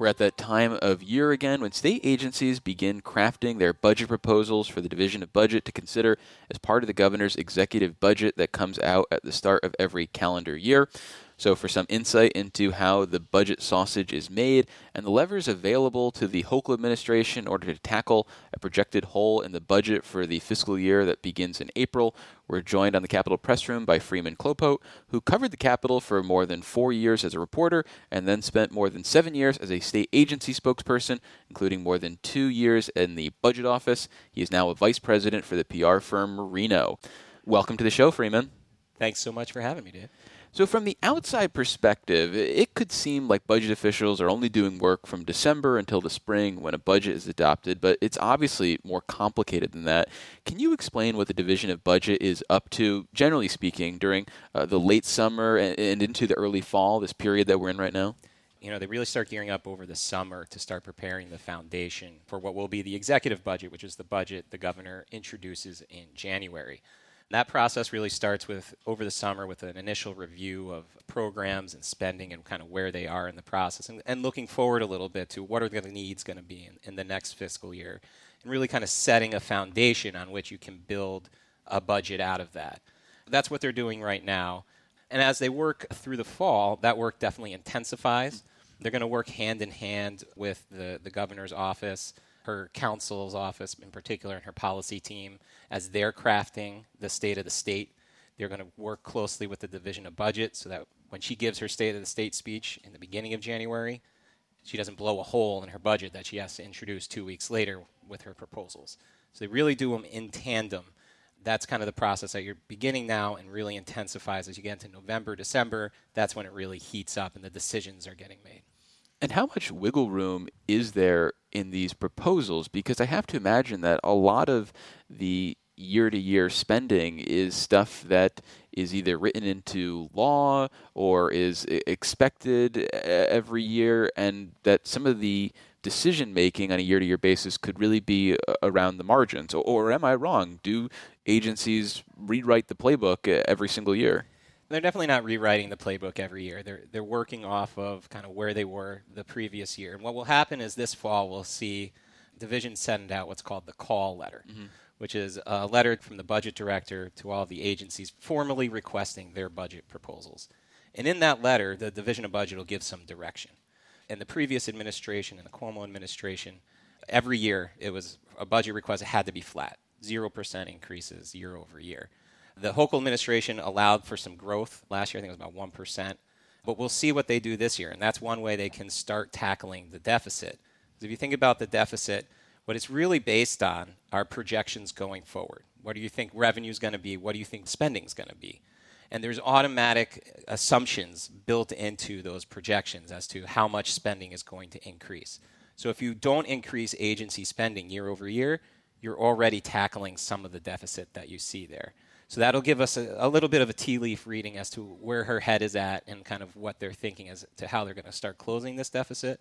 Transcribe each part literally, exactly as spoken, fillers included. We're at that time of year again when state agencies begin crafting their budget proposals for the Division of Budget to consider as part of the governor's executive budget that comes out at the start of every calendar year. So for some insight into how the budget sausage is made and the levers available to the Hochul administration in order to tackle a projected hole in the budget for the fiscal year that begins in April, we're joined on the Capitol Press Room by Freeman Klopott, who covered the Capitol for more than four years as a reporter and then spent more than seven years as a state agency spokesperson, including more than two years in the budget office. He is now a vice president for the P R firm Marino. Welcome to the show, Freeman. Thanks so much for having me, Dave. So from the outside perspective, it could seem like budget officials are only doing work from December until the spring when a budget is adopted, but it's obviously more complicated than that. Can you explain what the Division of Budget is up to, generally speaking, during uh, the late summer and, and into the early fall, this period that we're in right now? You know, they really start gearing up over the summer to start preparing the foundation for what will be the executive budget, which is the budget the governor introduces in January. That process really starts with over the summer with an initial review of programs and spending and kind of where they are in the process and, and looking forward a little bit to what are the needs going to be in, in the next fiscal year and really kind of setting a foundation on which you can build a budget out of that. That's what they're doing right now. And as they work through the fall, that work definitely intensifies. They're going to work hand in hand with the, the governor's office, her counsel's office in particular, and her policy team, as they're crafting the state of the state. They're going to work closely with the Division of Budget so that when she gives her state of the state speech in the beginning of January, she doesn't blow a hole in her budget that she has to introduce two weeks later with her proposals. So they really do them in tandem. That's kind of the process that you're beginning now and really intensifies as you get into November, December. That's when it really heats up and the decisions are getting made. And how much wiggle room is there in these proposals? Because I have to imagine that a lot of the year-to-year spending is stuff that is either written into law or is expected every year, and that some of the decision-making on a year-to-year basis could really be around the margins. Or am I wrong? Do agencies rewrite the playbook every single year? They're definitely not rewriting the playbook every year. They're they're working off of kind of where they were the previous year. And what will happen is this fall we'll see divisions send out what's called the call letter, mm-hmm. which is a letter from the budget director to all the agencies formally requesting their budget proposals. And in that letter, the Division of Budget will give some direction. In the previous administration, in the Cuomo administration, every year it was a budget request that had to be flat, zero percent increases year over year. The Hochul administration allowed for some growth. Last year, I think it was about one percent. But we'll see what they do this year. And that's one way they can start tackling the deficit. Because if you think about the deficit, what it's really based on are projections going forward. What do you think revenue is going to be? What do you think spending is going to be? And there's automatic assumptions built into those projections as to how much spending is going to increase. So if you don't increase agency spending year over year, you're already tackling some of the deficit that you see there. So that'll give us a, a little bit of a tea leaf reading as to where her head is at and kind of what they're thinking as to how they're going to start closing this deficit.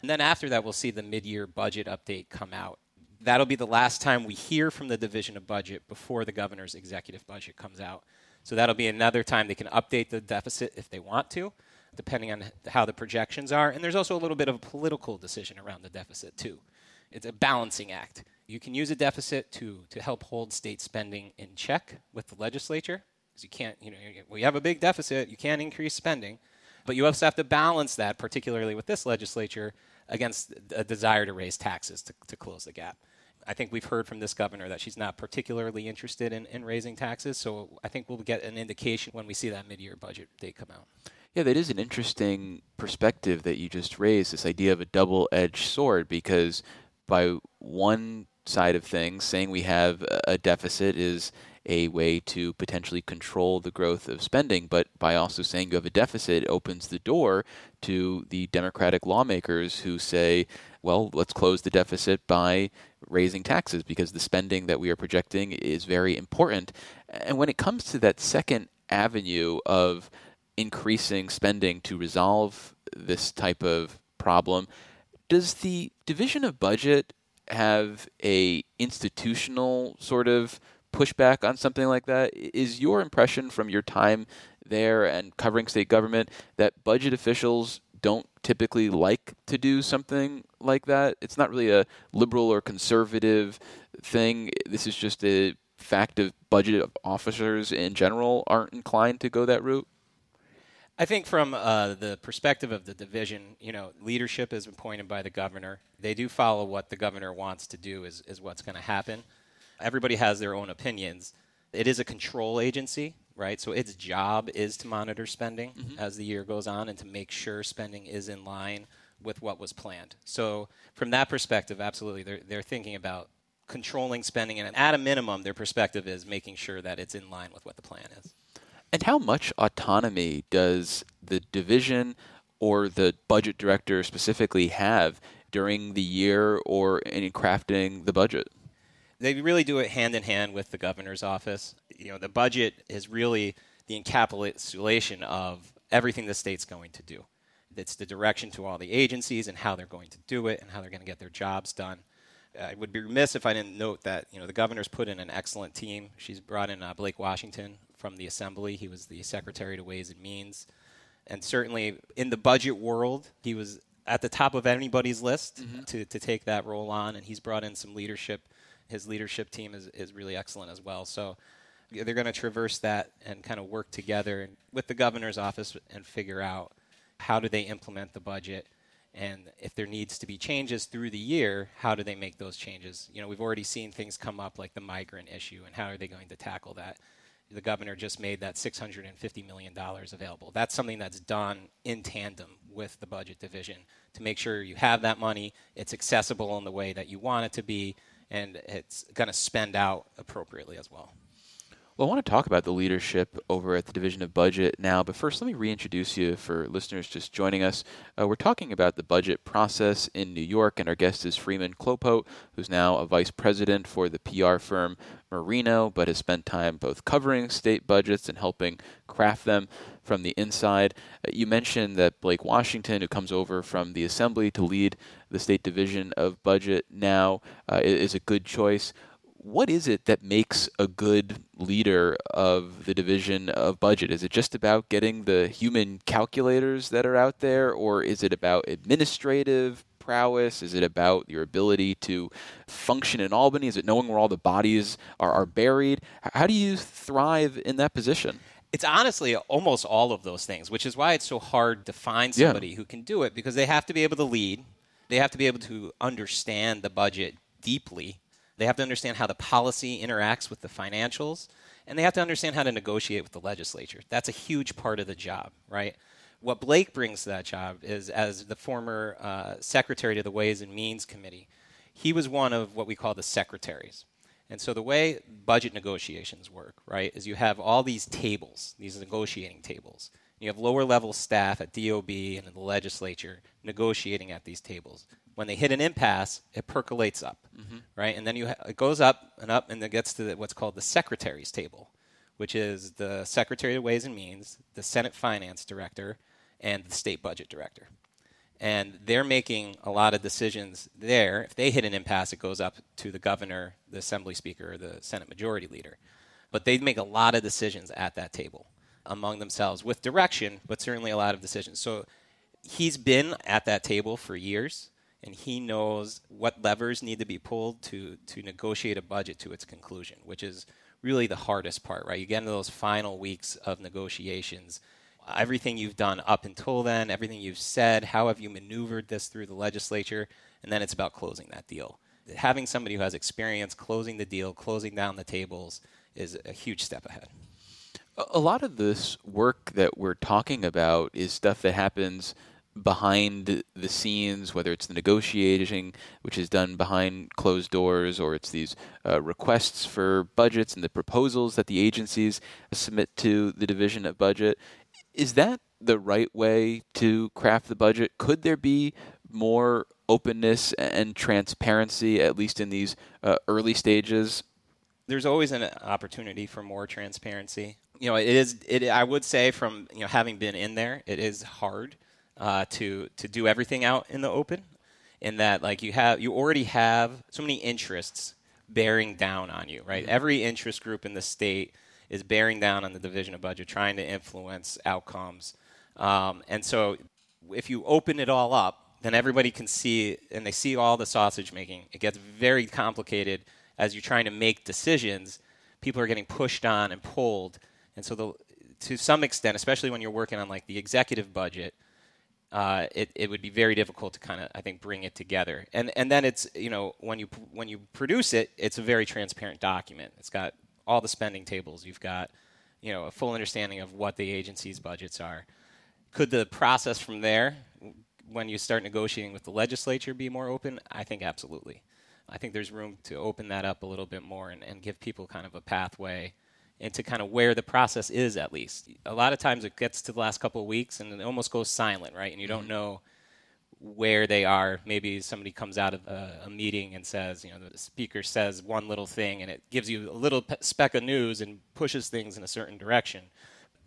And then after that, we'll see the mid-year budget update come out. That'll be the last time we hear from the Division of Budget before the governor's executive budget comes out. So that'll be another time they can update the deficit if they want to, depending on how the projections are. And there's also a little bit of a political decision around the deficit, too. It's a balancing act. You can use a deficit to, to help hold state spending in check with the legislature, because you can't, you know, we have a big deficit, you can't increase spending, but you also have to balance that, particularly with this legislature, against a desire to raise taxes to, to close the gap. I think we've heard from this governor that she's not particularly interested in, in raising taxes, so I think we'll get an indication when we see that mid-year budget date come out. Yeah, that is an interesting perspective that you just raised, this idea of a double-edged sword, because by one side of things, saying we have a deficit is a way to potentially control the growth of spending, but by also saying you have a deficit, it opens the door to the Democratic lawmakers who say, well, let's close the deficit by raising taxes because the spending that we are projecting is very important. And when it comes to that second avenue of increasing spending to resolve this type of problem, does the Division of Budget have a institutional sort of pushback on something like that? Is your impression from your time there and covering state government that budget officials don't typically like to do something like that. It's not really a liberal or conservative thing. This is just a fact of budget officers in general aren't inclined to go that route. I think from uh, the perspective of the division, you know, leadership is appointed by the governor. They do follow what the governor wants to do is, is what's going to happen. Everybody has their own opinions. It is a control agency, right? So its job is to monitor spending mm-hmm. as the year goes on and to make sure spending is in line with what was planned. So from that perspective, absolutely, they're they're thinking about controlling spending, and at a minimum, their perspective is making sure that it's in line with what the plan is. And how much autonomy does the division or the budget director specifically have during the year or in crafting the budget? They really do it hand in hand with the governor's office. You know, the budget is really the encapsulation of everything the state's going to do. It's the direction to all the agencies and how they're going to do it and how they're going to get their jobs done. I would be remiss if I didn't note that, you know, the governor's put in an excellent team. She's brought in uh, Blake Washington from the Assembly. He was the Secretary to Ways and Means. And certainly in the budget world, he was at the top of anybody's list mm-hmm. to, to take that role on. And he's brought in some leadership. His leadership team is, is really excellent as well. So they're going to traverse that and kind of work together with the governor's office and figure out how do they implement the budget. And if there needs to be changes through the year, how do they make those changes? You know, we've already seen things come up like the migrant issue, and how are they going to tackle that? The governor just made that six hundred fifty million dollars available. That's something that's done in tandem with the budget division to make sure you have that money, it's accessible in the way that you want it to be, and it's going to spend out appropriately as well. Well, I want to talk about the leadership over at the Division of Budget now, but first let me reintroduce you for listeners just joining us. Uh, we're talking about the budget process in New York, and our guest is Freeman Klopott, who's now a vice president for the P R firm Marino, but has spent time both covering state budgets and helping craft them from the inside. Uh, you mentioned that Blake Washington, who comes over from the Assembly to lead the State Division of Budget now, uh, is a good choice. What is it that makes a good leader of the Division of Budget? Is it just about getting the human calculators that are out there, or is it about administrative prowess? Is it about your ability to function in Albany? Is it knowing where all the bodies are, are buried? How do you thrive in that position? It's honestly almost all of those things, which is why it's so hard to find somebody yeah. who can do it, because they have to be able to lead. They have to be able to understand the budget deeply. They have to understand how the policy interacts with the financials, and they have to understand how to negotiate with the legislature. That's a huge part of the job, right? What Blake brings to that job is, as the former uh, secretary to the Ways and Means Committee, he was one of what we call the secretaries. And so the way budget negotiations work, right, is you have all these tables, these negotiating tables. You have lower-level staff at D O B and in the legislature negotiating at these tables. When they hit an impasse, it percolates up, mm-hmm. right? And then you ha- it goes up and up, and it gets to the, what's called the secretary's table, which is the Secretary of Ways and Means, the Senate Finance Director, and the State Budget Director. And they're making a lot of decisions there. If they hit an impasse, it goes up to the governor, the Assembly Speaker, or the Senate Majority Leader. But they make a lot of decisions at that table among themselves with direction, but certainly a lot of decisions. So he's been at that table for years, and he knows what levers need to be pulled to to negotiate a budget to its conclusion, which is really the hardest part, right? You get into those final weeks of negotiations. Everything you've done up until then, everything you've said, how have you maneuvered this through the legislature? And then it's about closing that deal. Having somebody who has experience closing the deal, closing down the tables, is a huge step ahead. A lot of this work that we're talking about is stuff that happens behind the scenes, whether it's the negotiating, which is done behind closed doors, or it's these uh, requests for budgets and the proposals that the agencies submit to the Division of Budget. Is that the right way to craft the budget? Could there be more openness and transparency, at least in these uh, early stages? There's always an opportunity for more transparency. You know, it is. It I would say from you know having been in there, it is hard uh, to to do everything out in the open. In that, like you have, you already have so many interests bearing down on you, right? Every interest group in the state is bearing down on the Division of Budget, trying to influence outcomes, um, and so if you open it all up, then everybody can see, and they see all the sausage making. It gets very complicated as you're trying to make decisions. People are getting pushed on and pulled. And so the, to some extent, especially when you're working on like the executive budget, uh, it, it would be very difficult to kind of, I think, bring it together. And and then it's, you know, when you when you produce it, it's a very transparent document. It's got all the spending tables. You've got, you know, a full understanding of what the agency's budgets are. Could the process from there, when you start negotiating with the legislature, be more open? I think absolutely. I think there's room to open that up a little bit more and, and give people kind of a pathway into kind of where the process is, at least. A lot of times it gets to the last couple of weeks and it almost goes silent, right? And you don't know where they are. Maybe somebody comes out of a, a meeting and says, you know, the speaker says one little thing and it gives you a little pe- speck of news and pushes things in a certain direction.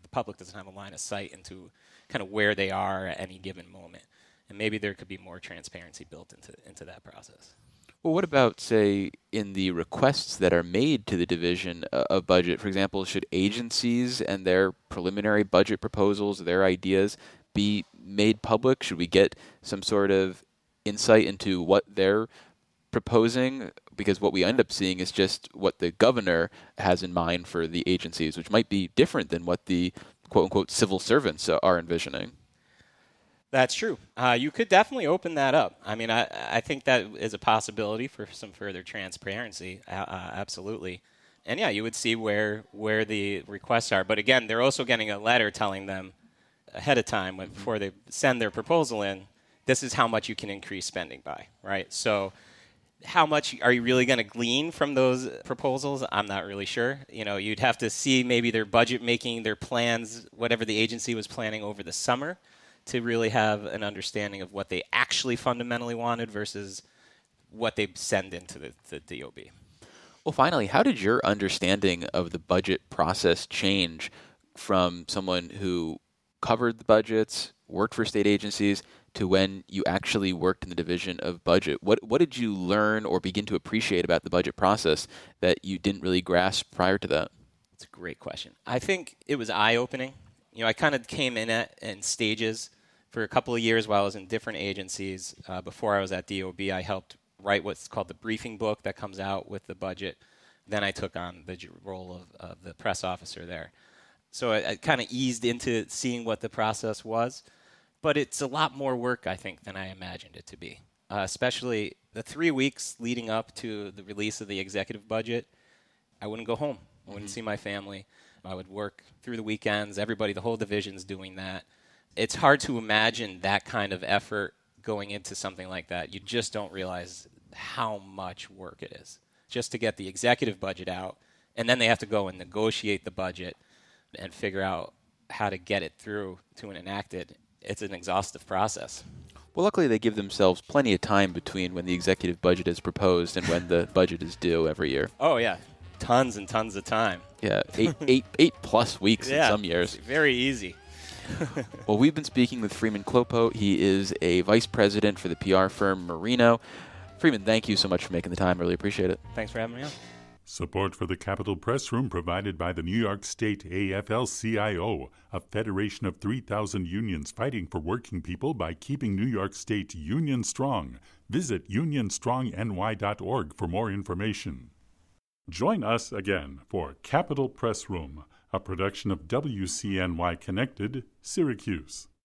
The public doesn't have a line of sight into kind of where they are at any given moment. And maybe there could be more transparency built into into that process. Well, what about, say, in the requests that are made to the Division of Budget? For example, should agencies and their preliminary budget proposals, their ideas, be made public? Should we get some sort of insight into what they're proposing? Because what we end up seeing is just what the governor has in mind for the agencies, which might be different than what the quote-unquote civil servants are envisioning. That's true. Uh, you could definitely open that up. I mean, I, I think that is a possibility for some further transparency. Uh, uh, absolutely. And yeah, you would see where where the requests are. But again, they're also getting a letter telling them ahead of time, when, before they send their proposal in, this is how much you can increase spending by, right? So how much are you really going to glean from those proposals? I'm not really sure. You know, you'd have to see maybe their budget making, their plans, whatever the agency was planning over the summer, to really have an understanding of what they actually fundamentally wanted versus what they send into the, the D O B. Well, finally, how did your understanding of the budget process change from someone who covered the budgets, worked for state agencies, to when you actually worked in the Division of Budget? What what did you learn or begin to appreciate about the budget process that you didn't really grasp prior to that? That's a great question. I think it was eye-opening. You know, I kind of came in at in stages for a couple of years while I was in different agencies. Uh, before I was at D O B, I helped write what's called the briefing book that comes out with the budget. Then I took on the role of uh, the press officer there. So I, I kind of eased into seeing what the process was. But it's a lot more work, I think, than I imagined it to be, uh, especially the three weeks leading up to the release of the executive budget. I wouldn't go home. I wouldn't mm-hmm. see my family. I would work through the weekends. Everybody, the whole division's doing that. It's hard to imagine that kind of effort going into something like that. You just don't realize how much work it is just to get the executive budget out. And then they have to go and negotiate the budget and figure out how to get it through to an enacted. It's an exhaustive process. Well, luckily they give themselves plenty of time between when the executive budget is proposed and when the budget is due every year. Oh, yeah. Tons and tons of time. Yeah, eight, eight, eight plus weeks yeah, in some years. It's very easy. Well, we've been speaking with Freeman Klopott. He is a vice president for the P R firm Marino. Freeman, thank you so much for making the time. Really appreciate it. Thanks for having me on. Support for the Capitol Press Room provided by the New York State A F L C I O, a federation of three thousand unions fighting for working people by keeping New York State union strong. Visit union strong n y dot org for more information. Join us again for Capitol Press Room, a production of W C N Y Connected, Syracuse.